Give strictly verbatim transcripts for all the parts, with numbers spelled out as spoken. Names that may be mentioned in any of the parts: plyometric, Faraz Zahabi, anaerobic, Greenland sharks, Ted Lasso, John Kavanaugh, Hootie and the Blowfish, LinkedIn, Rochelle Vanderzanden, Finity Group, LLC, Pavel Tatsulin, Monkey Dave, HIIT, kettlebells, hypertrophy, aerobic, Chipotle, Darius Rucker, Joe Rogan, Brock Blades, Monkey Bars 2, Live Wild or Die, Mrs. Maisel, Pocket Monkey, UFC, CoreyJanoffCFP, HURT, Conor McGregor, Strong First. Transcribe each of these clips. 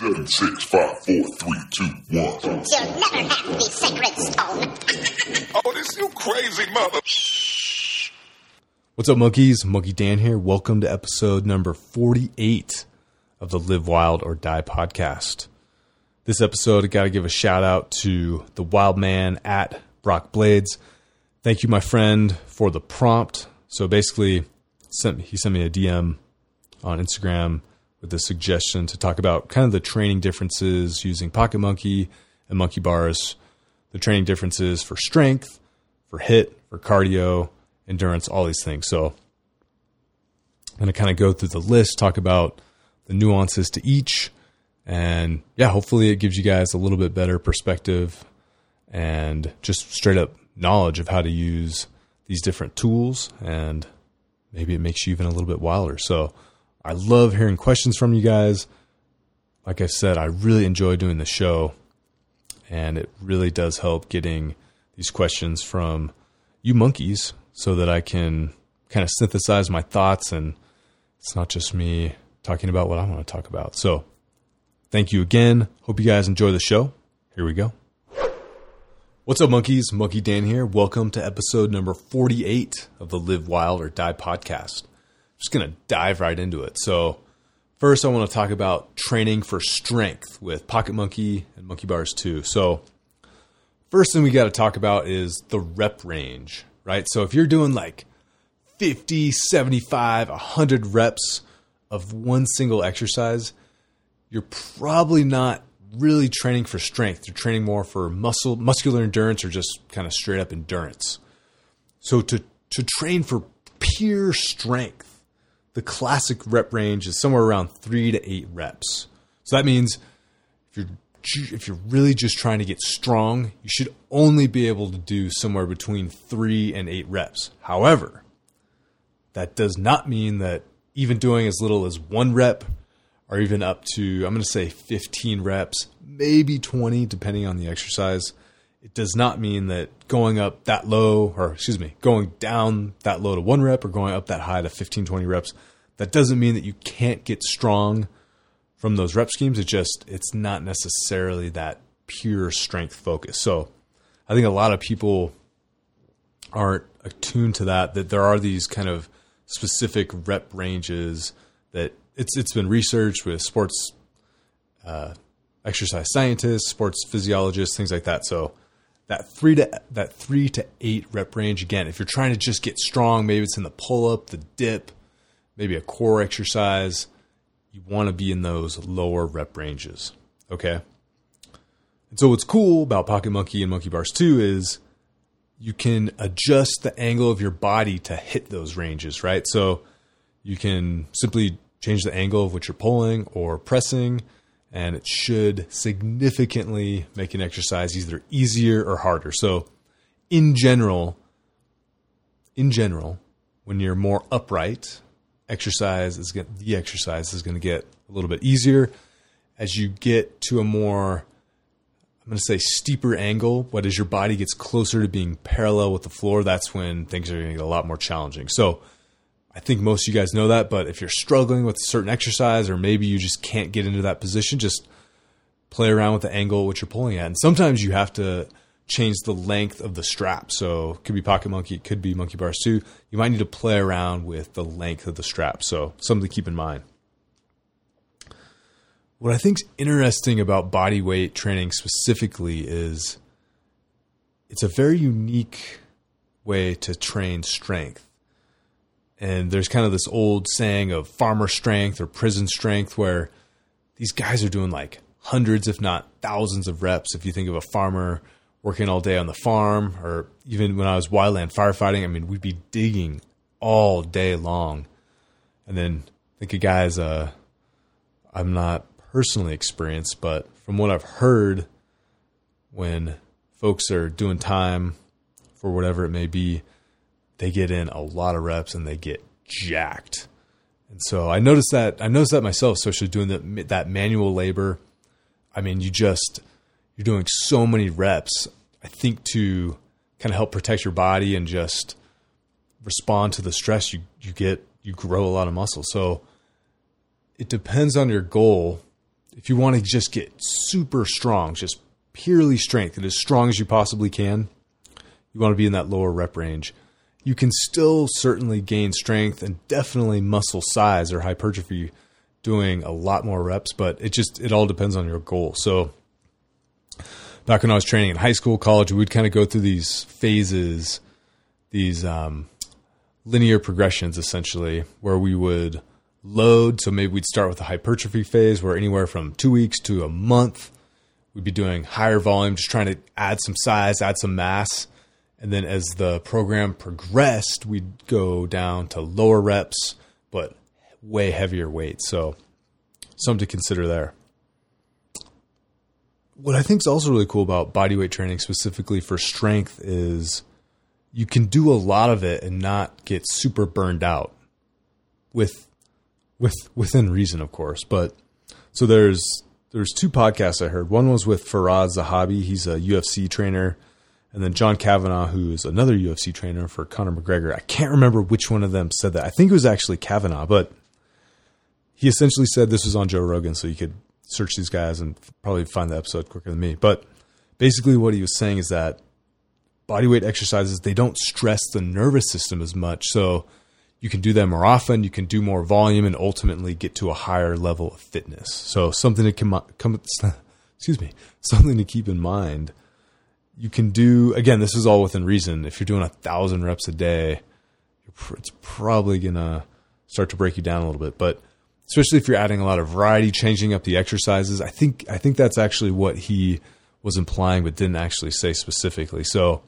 Seven, six, five, four, three, two, one. You'll never have the sacred stone. Oh, this you crazy mother. What's up, monkeys? Monkey Dan here. Welcome to episode number forty-eight of the Live Wild or Die podcast. This episode, I got to give a shout out to the wild man at Brock Blades. Thank you, my friend, for the prompt. So basically, sent, he sent me a D M on Instagram with a suggestion to talk about kind of the training differences using Pocket Monkey and Monkey Bars, the training differences for strength, for H I I T, for cardio, endurance, all these things. So I'm going to kind of go through the list, talk about the nuances to each. And yeah, hopefully it gives you guys a little bit better perspective and just straight up knowledge of how to use these different tools. And maybe it makes you even a little bit wilder. So I love hearing questions from you guys. Like I said, I really enjoy doing the show, and it really does help getting these questions from you monkeys so that I can kind of synthesize my thoughts, and it's not just me talking about what I want to talk about. So thank you again. Hope you guys enjoy the show. Here we go. What's up, monkeys? Monkey Dan here. Welcome to episode number forty-eight of the Live Wild or Die podcast. Just going to dive right into it. So first I want to talk about training for strength with Pocket Monkey and Monkey Bars two. So first thing we got to talk about is the rep range, right? So if you're doing like fifty, seventy-five, one hundred reps of one single exercise, you're probably not really training for strength. You're training more for muscle, muscular endurance, or just kind of straight up endurance. So to, to train for pure strength, the classic rep range is somewhere around three to eight reps. So that means if you're if you're really just trying to get strong, you should only be able to do somewhere between three and eight reps. However, that does not mean that even doing as little as one rep, or even up to, I'm going to say fifteen reps, maybe twenty, depending on the exercise. It does not mean that going up that low, or excuse me, going down that low to one rep or going up that high to fifteen, twenty reps. That doesn't mean that you can't get strong from those rep schemes. It just, it's not necessarily that pure strength focus. So I think a lot of people aren't attuned to that, that there are these kind of specific rep ranges that it's, it's been researched with sports, uh, exercise scientists, sports physiologists, things like that. So that three to that three to eight rep range. Again, if you're trying to just get strong, maybe it's in the pull-up, the dip, maybe a core exercise, you want to be in those lower rep ranges. Okay. And so what's cool about Pocket Monkey and Monkey Bars two is you can adjust the angle of your body to hit those ranges, right? So you can simply change the angle of what you're pulling or pressing, and it should significantly make an exercise either easier or harder. So in general, in general, when you're more upright, exercise is going the exercise is going to get a little bit easier. As you get to a more, I'm going to say steeper angle, but as your body gets closer to being parallel with the floor, that's when things are going to get a lot more challenging. So I think most of you guys know that, but if you're struggling with a certain exercise, or maybe you just can't get into that position, just play around with the angle what you're pulling at. And sometimes you have to change the length of the strap. So it could be Pocket Monkey, it could be Monkey Bars two. You might need to play around with the length of the strap. So something to keep in mind. What I think's interesting about body weight training specifically is it's a very unique way to train strength. And there's kind of this old saying of farmer strength or prison strength, where these guys are doing like hundreds, if not thousands of reps. If you think of a farmer working all day on the farm, or even when I was wildland firefighting, I mean, we'd be digging all day long. And then I think of guys, uh, I'm not personally experienced, but from what I've heard, when folks are doing time for whatever it may be, they get in a lot of reps and they get jacked. And so I noticed that I noticed that myself, especially doing the, that manual labor. I mean, you just, you're doing so many reps, I think, to kind of help protect your body and just respond to the stress. You, you get, you grow a lot of muscle. So it depends on your goal. If you want to just get super strong, just purely strength and as strong as you possibly can, you want to be in that lower rep range. You can still certainly gain strength and definitely muscle size or hypertrophy doing a lot more reps, but it just, it all depends on your goal. So back when I was training in high school, college, we would kind of go through these phases, these um, linear progressions essentially, where we would load. So maybe we'd start with a hypertrophy phase where anywhere from two weeks to a month, we'd be doing higher volume, just trying to add some size, add some mass. And then as the program progressed, we'd go down to lower reps, but way heavier weights. So something to consider there. What I think is also really cool about bodyweight training specifically for strength is you can do a lot of it and not get super burned out with, with within reason, of course. But so there's, there's two podcasts I heard. One was with Faraz Zahabi. He's a U F C trainer. And then John Kavanaugh, who is another U F C trainer for Conor McGregor. I can't remember which one of them said that. I think it was actually Kavanaugh, but he essentially said, this was on Joe Rogan, so you could search these guys and probably find the episode quicker than me. But basically what he was saying is that bodyweight exercises, they don't stress the nervous system as much. So you can do them more often, you can do more volume, and ultimately get to a higher level of fitness. So something to come, come excuse me, something to keep in mind. You can do, again, this is all within reason. If you're doing a thousand reps a day, it's probably going to start to break you down a little bit, but especially if you're adding a lot of variety, changing up the exercises, I think, I think that's actually what he was implying, but didn't actually say specifically. So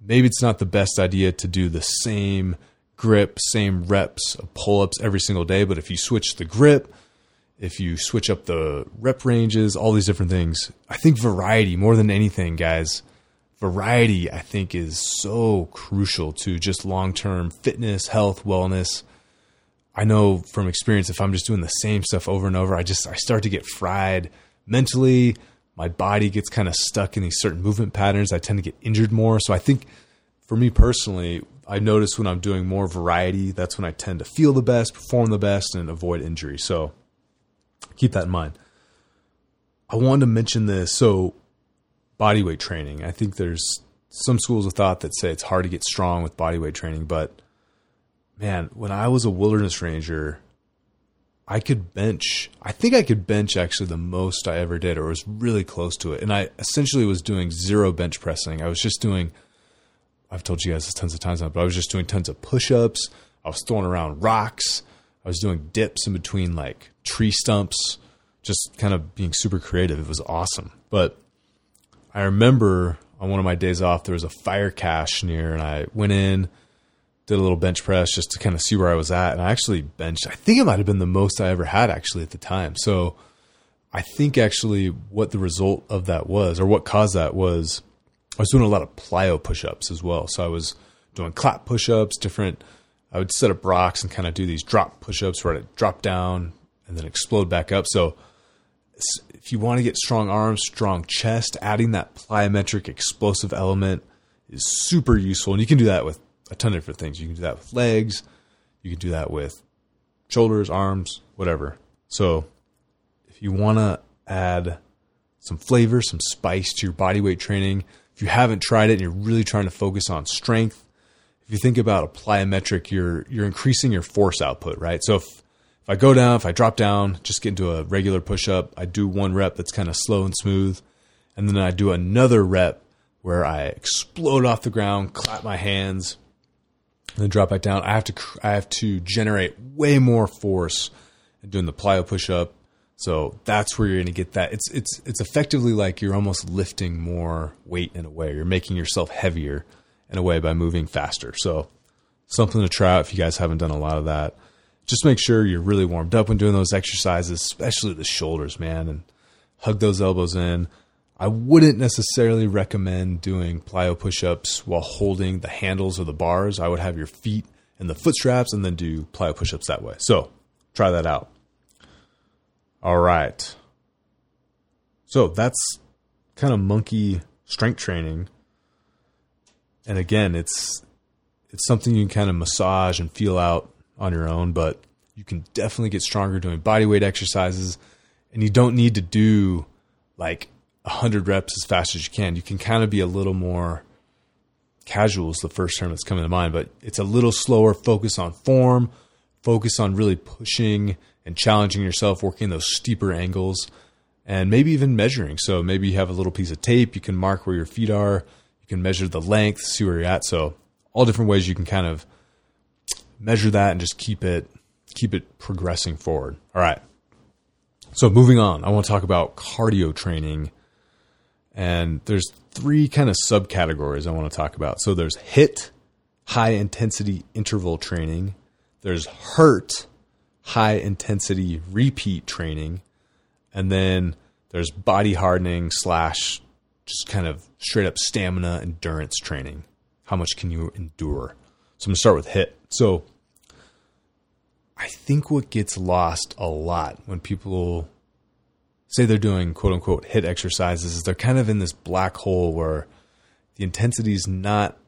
maybe it's not the best idea to do the same grip, same reps of pull-ups every single day. But if you switch the grip, if you switch up the rep ranges, all these different things, I think variety more than anything, guys, variety, I think, is so crucial to just long-term fitness, health, wellness. I know from experience, if I'm just doing the same stuff over and over, I just, I start to get fried mentally. My body gets kind of stuck in these certain movement patterns. I tend to get injured more. So I think for me personally, I notice when I'm doing more variety, that's when I tend to feel the best, perform the best, and avoid injury. So keep that in mind. I wanted to mention this. So bodyweight training, I think there's some schools of thought that say it's hard to get strong with bodyweight training, but man, when I was a wilderness ranger, I could bench. I think I could bench actually the most I ever did, or was really close to it. And I essentially was doing zero bench pressing. I was just doing, I've told you guys this tons of times now, but I was just doing tons of push-ups. I was throwing around rocks. I was doing dips in between like tree stumps, just kind of being super creative. It was awesome. But I remember on one of my days off, there was a fire cache near, and I went in, did a little bench press just to kind of see where I was at. And I actually benched, I think it might've been the most I ever had actually at the time. So I think actually what the result of that was, or what caused that was, I was doing a lot of plyo push-ups as well. So I was doing clap push-ups, different, I would set up rocks and kind of do these drop push-ups where I'd drop down and then explode back up. So if you want to get strong arms, strong chest, adding that plyometric explosive element is super useful. And you can do that with a ton of different things. You can do that with legs. You can do that with shoulders, arms, whatever. So if you want to add some flavor, some spice to your bodyweight training, if you haven't tried it and you're really trying to focus on strength, if you think about a plyometric, you're, you're increasing your force output, right? So if, if I go down, if I drop down, just get into a regular push-up, I do one rep that's kind of slow and smooth. And then I do another rep where I explode off the ground, clap my hands, and then drop back down. I have to, I have to generate way more force doing the plyo push-up. So that's where you're going to get that. It's, it's, it's effectively like you're almost lifting more weight in a way. You're making yourself heavier in a way by moving faster. So something to try out if you guys haven't done a lot of that. Just make sure you're really warmed up when doing those exercises, especially the shoulders, man, and hug those elbows in. I wouldn't necessarily recommend doing plyo push-ups while holding the handles or the bars. I would have your feet in the foot straps and then do plyo push-ups that way. So try that out. All right. So that's kind of monkey strength training. And again, it's it's something you can kind of massage and feel out on your own, but you can definitely get stronger doing bodyweight exercises. and you don't need to do like a hundred reps as fast as you can. You can kind of be a little more casual is the first term that's coming to mind, but it's a little slower, focus on form, focus on really pushing and challenging yourself, working those steeper angles, and maybe even measuring. So maybe you have a little piece of tape. You can mark where your feet are. You can measure the length, see where you're at. So all different ways you can kind of measure that and just keep it, keep it progressing forward. All right. So moving on, I want to talk about cardio training, and there's three kind of subcategories I want to talk about. So there's HIIT, high intensity interval training. There's HURT, high intensity repeat training. And then there's body hardening slash just kind of straight up stamina endurance training. How much can you endure? So I'm gonna start with HIIT. So I think what gets lost a lot when people say they're doing quote unquote HIIT exercises is they're kind of in this black hole where the intensity is not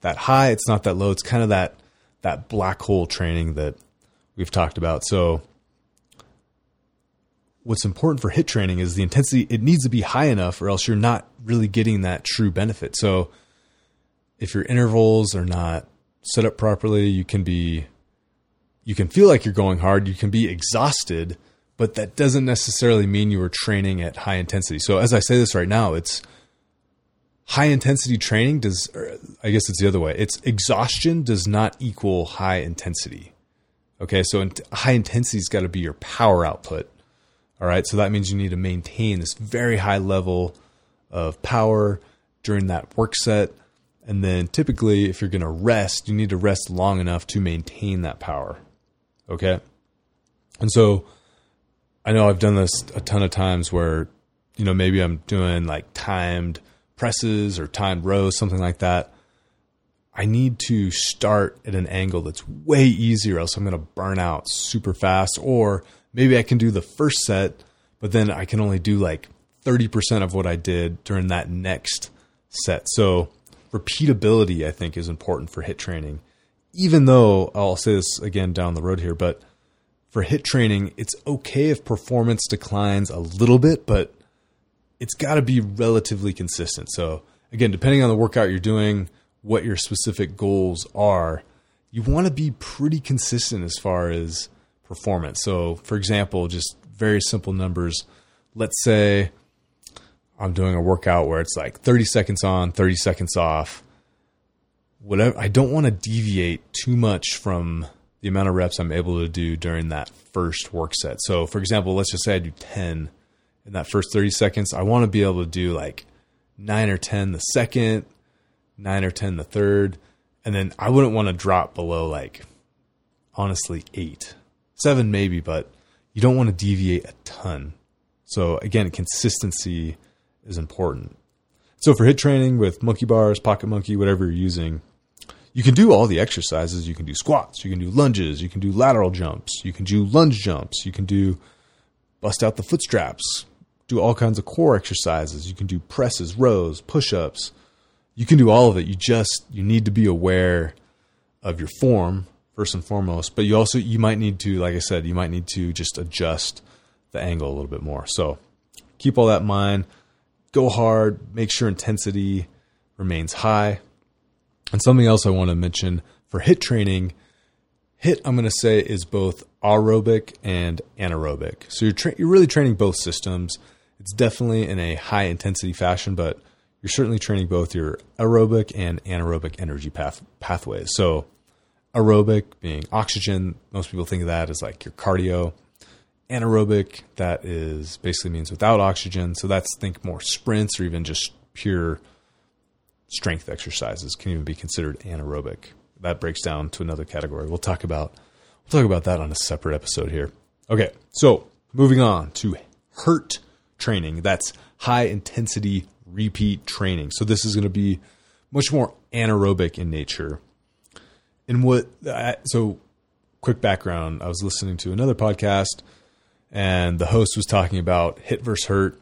that high. It's not that low. It's kind of that, that black hole training that we've talked about. So what's important for HIIT training is the intensity. It needs to be high enough or else you're not really getting that true benefit. So if your intervals are not set up properly, you can be, you can feel like you're going hard. You can be exhausted, but that doesn't necessarily mean you were training at high intensity. So as I say this right now, it's high intensity training does, or I guess it's the other way. It's exhaustion does not equal high intensity. Okay. So in, high intensity has got to be your power output. All right. So that means you need to maintain this very high level of power during that work set. And then typically if you're going to rest, you need to rest long enough to maintain that power. Okay. And so I know I've done this a ton of times where, you know, maybe I'm doing like timed presses or timed rows, something like that. I need to start at an angle that's way easier, else I'm going to burn out super fast. Or maybe I can do the first set, but then I can only do like thirty percent of what I did during that next set. So repeatability, I think, is important for HIIT training, even though I'll say this again down the road here, but for HIIT training, it's okay if performance declines a little bit, but it's got to be relatively consistent. So again, depending on the workout you're doing, what your specific goals are, you want to be pretty consistent as far as performance. So for example, just very simple numbers. Let's say I'm doing a workout where it's like thirty seconds on, thirty seconds off. Whatever, I don't want to deviate too much from the amount of reps I'm able to do during that first work set. So for example, let's just say I do ten in that first thirty seconds. I want to be able to do like nine or ten the second, nine or ten the third. And then I wouldn't want to drop below like, honestly, eight, seven maybe, but you don't want to deviate a ton. So again, consistency is important. So for HIIT training with monkey bars, pocket monkey, whatever you're using, you can do all the exercises. You can do squats. You can do lunges. You can do lateral jumps. You can do lunge jumps. You can do bust out the foot straps, do all kinds of core exercises. You can do presses, rows, push-ups. You can do all of it. You just, you need to be aware of your form first and foremost, but you also, you might need to, like I said, you might need to just adjust the angle a little bit more. So keep all that in mind, go hard, make sure intensity remains high. And something else I want to mention for HIIT training, HIIT, I'm going to say, is both aerobic and anaerobic. So you're tra- you're really training both systems. It's definitely in a high intensity fashion, but you're certainly training both your aerobic and anaerobic energy path- pathways. So aerobic being oxygen, most people think of that as like your cardio. Anaerobic, that is basically means without oxygen. So that's, think more sprints or even just pure strength exercises can even be considered anaerobic. That breaks down to another category. We'll talk about we'll talk about that on a separate episode here. Okay, so moving on to HURT training. That's high intensity repeat training. So this is going to be much more anaerobic in nature. And what I, so quick background, I was listening to another podcast and the host was talking about HIIT versus HURT.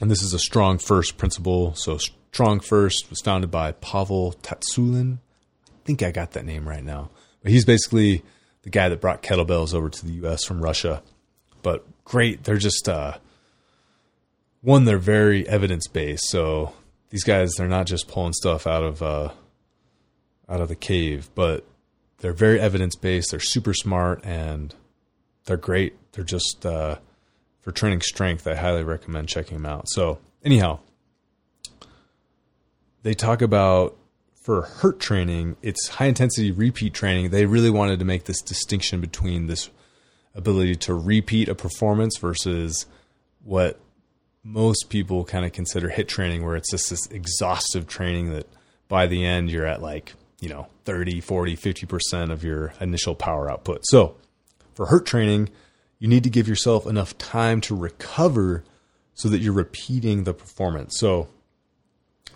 And this is a strong first principle. So Strong First was founded by Pavel Tatsulin. I think I got that name right now. But he's basically the guy that brought kettlebells over to the U S from Russia. But great. They're just, uh, one, they're very evidence-based. So these guys, they're not just pulling stuff out of, uh, out of the cave, but they're very evidence-based. They're super smart and they're great. They're just, uh, for training strength, I highly recommend checking them out. So anyhow, they talk about for hurt training, it's high intensity repeat training. They really wanted to make this distinction between this ability to repeat a performance versus what most people kind of consider hit training, where it's just this exhaustive training that by the end you're at like, you know, thirty, forty, fifty percent of your initial power output. So for hurt training, you need to give yourself enough time to recover so that you're repeating the performance. So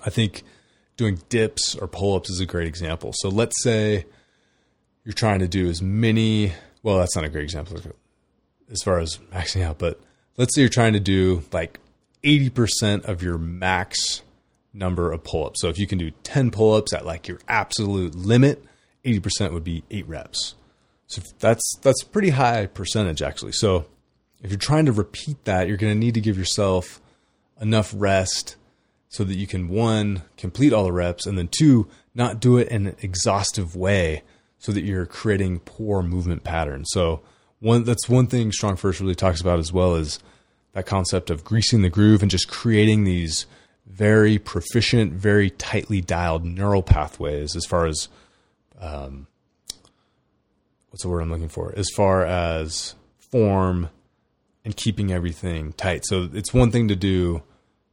I think doing dips or pull-ups is a great example. So let's say you're trying to do as many, well, that's not a great example as far as maxing out, but let's say you're trying to do like eighty percent of your max number of pull-ups. So if you can do ten pull-ups at like your absolute limit, eighty percent would be eight reps. So that's, that's a pretty high percentage actually. So if you're trying to repeat that, you're going to need to give yourself enough rest so that you can, one, complete all the reps, and then two, not do it in an exhaustive way so that you're creating poor movement patterns. So one, that's one thing Strong First really talks about as well, is that concept of greasing the groove and just creating these very proficient, very tightly dialed neural pathways as far as, um, what's the word I'm looking for? As far as form and keeping everything tight. So it's one thing to do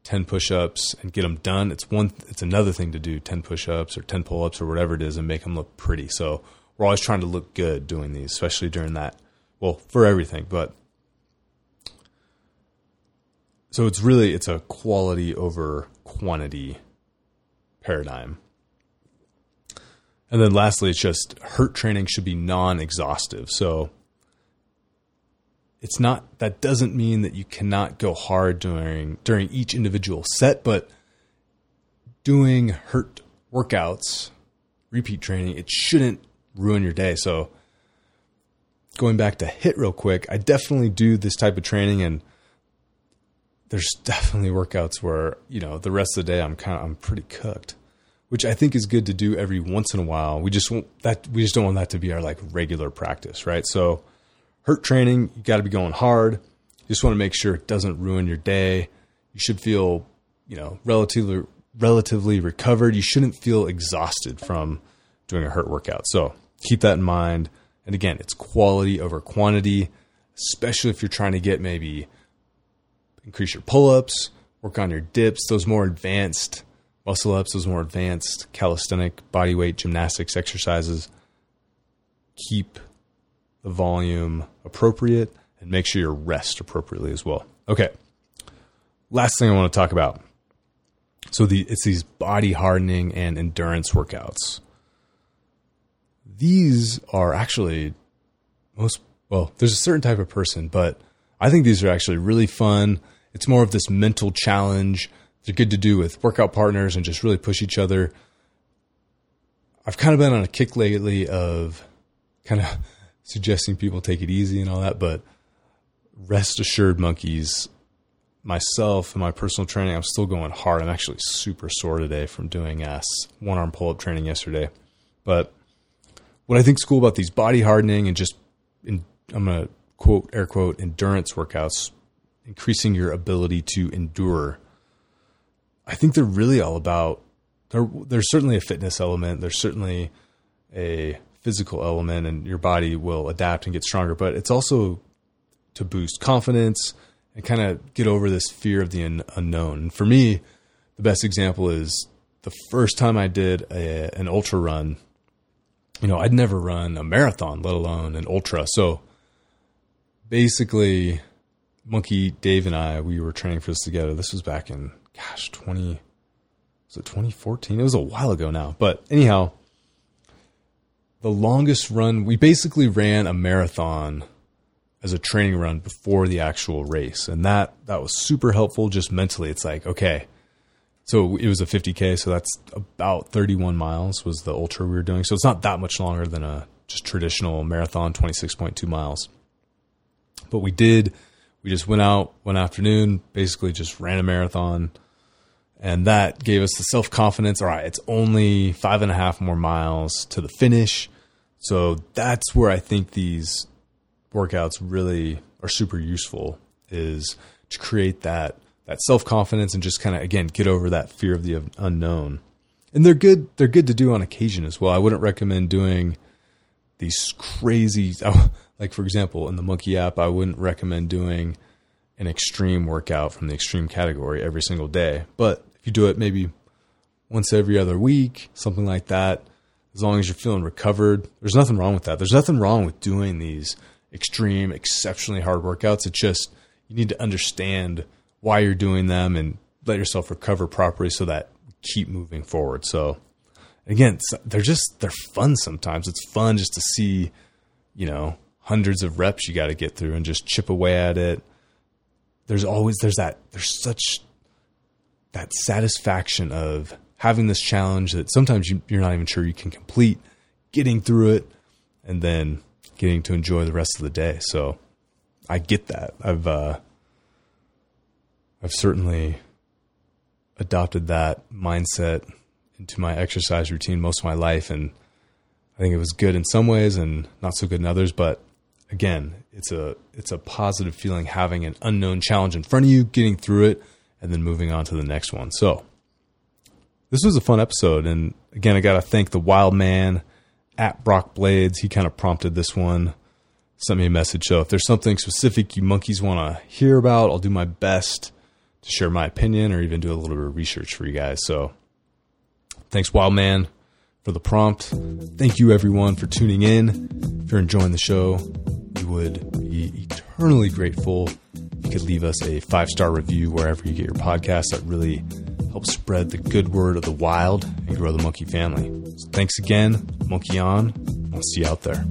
ten push-ups and get them done. It's one, it's another thing to do ten push-ups or ten pull-ups or whatever it is and make them look pretty. So we're always trying to look good doing these, especially during that. Well, for everything, but so it's really, it's a quality over quantity paradigm. And then lastly, it's just hurt training should be non-exhaustive. So it's not, that doesn't mean that you cannot go hard during, during each individual set, but doing hurt workouts, repeat training, it shouldn't ruin your day. So going back to HIIT real quick, I definitely do this type of training, and there's definitely workouts where, you know, the rest of the day I'm kind of, I'm pretty cooked, which I think is good to do every once in a while. We just want that. We just don't want that to be our like regular practice. Right. So hurt training, you got to be going hard. You just want to make sure it doesn't ruin your day. You should feel, you know, relatively, relatively recovered. You shouldn't feel exhausted from doing a hurt workout. So keep that in mind. And again, it's quality over quantity, especially if you're trying to get maybe increase your pull-ups, work on your dips, those more advanced muscle-ups, those more advanced calisthenic bodyweight gymnastics exercises. Keep the volume appropriate and make sure you rest appropriately as well. Okay, last thing I want to talk about. So the, it's these body hardening and endurance workouts. These are actually most, well, there's a certain type of person, but I think these are actually really fun. It's more of this mental challenge. They're good to do with workout partners and just really push each other. I've kind of been on a kick lately of kind of suggesting people take it easy and all that, but rest assured monkeys, myself and my personal training, I'm still going hard. I'm actually super sore today from doing uh, one arm pull-up training yesterday, but what I think is cool about these body hardening and just, in, I'm going to quote, air quote, endurance workouts, increasing your ability to endure. I think they're really all about, there, there's certainly a fitness element. There's certainly a physical element, and your body will adapt and get stronger, but it's also to boost confidence and kind of get over this fear of the un- unknown. And for me, the best example is the first time I did a, an ultra run. You know, I'd never run a marathon, let alone an ultra. So basically, Monkey Dave and I, we were training for this together. This was back in, gosh, twenty, was it twenty fourteen? It was a while ago now. But anyhow, the longest run, we basically ran a marathon as a training run before the actual race. And that, that was super helpful just mentally. It's like, okay. So it was a fifty K. So that's about thirty-one miles was the ultra we were doing. So it's not that much longer than a just traditional marathon, twenty-six point two miles. But we did, we just went out one afternoon, basically just ran a marathon. And that gave us the self-confidence. All right, it's only five and a half more miles to the finish. So that's where I think these workouts really are super useful, is to create that that self-confidence and just kind of, again, get over that fear of the unknown. And they're good. They're good to do on occasion as well. I wouldn't recommend doing these crazy, like, for example, in the Monkey app, I wouldn't recommend doing an extreme workout from the extreme category every single day. But if you do it maybe once every other week, something like that, as long as you're feeling recovered, there's nothing wrong with that. There's nothing wrong with doing these extreme, exceptionally hard workouts. It's just, you need to understand why you're doing them and let yourself recover properly so that you keep moving forward. So again, they're just, they're fun sometimes. It's fun just to see, you know, hundreds of reps you got to get through and just chip away at it. There's always, there's that, there's such that satisfaction of having this challenge that sometimes you, you're not even sure you can complete, getting through it, and then getting to enjoy the rest of the day. So I get that. I've, uh, I've certainly adopted that mindset into my exercise routine most of my life. And I think it was good in some ways and not so good in others, but again, it's a it's a positive feeling having an unknown challenge in front of you, getting through it, and then moving on to the next one. So this was a fun episode. And again, I got to thank the wild man at Brock Blades. He kind of prompted this one, sent me a message. So if there's something specific you monkeys want to hear about, I'll do my best to share my opinion or even do a little bit of research for you guys. So thanks, wild man, for the prompt. Thank you, everyone, for tuning in. If you're enjoying the show, we would be eternally grateful if you could leave us a five-star review wherever you get your podcast. That really helps spread the good word of the wild and grow the monkey family. So thanks again. Monkey on. I'll see you out there.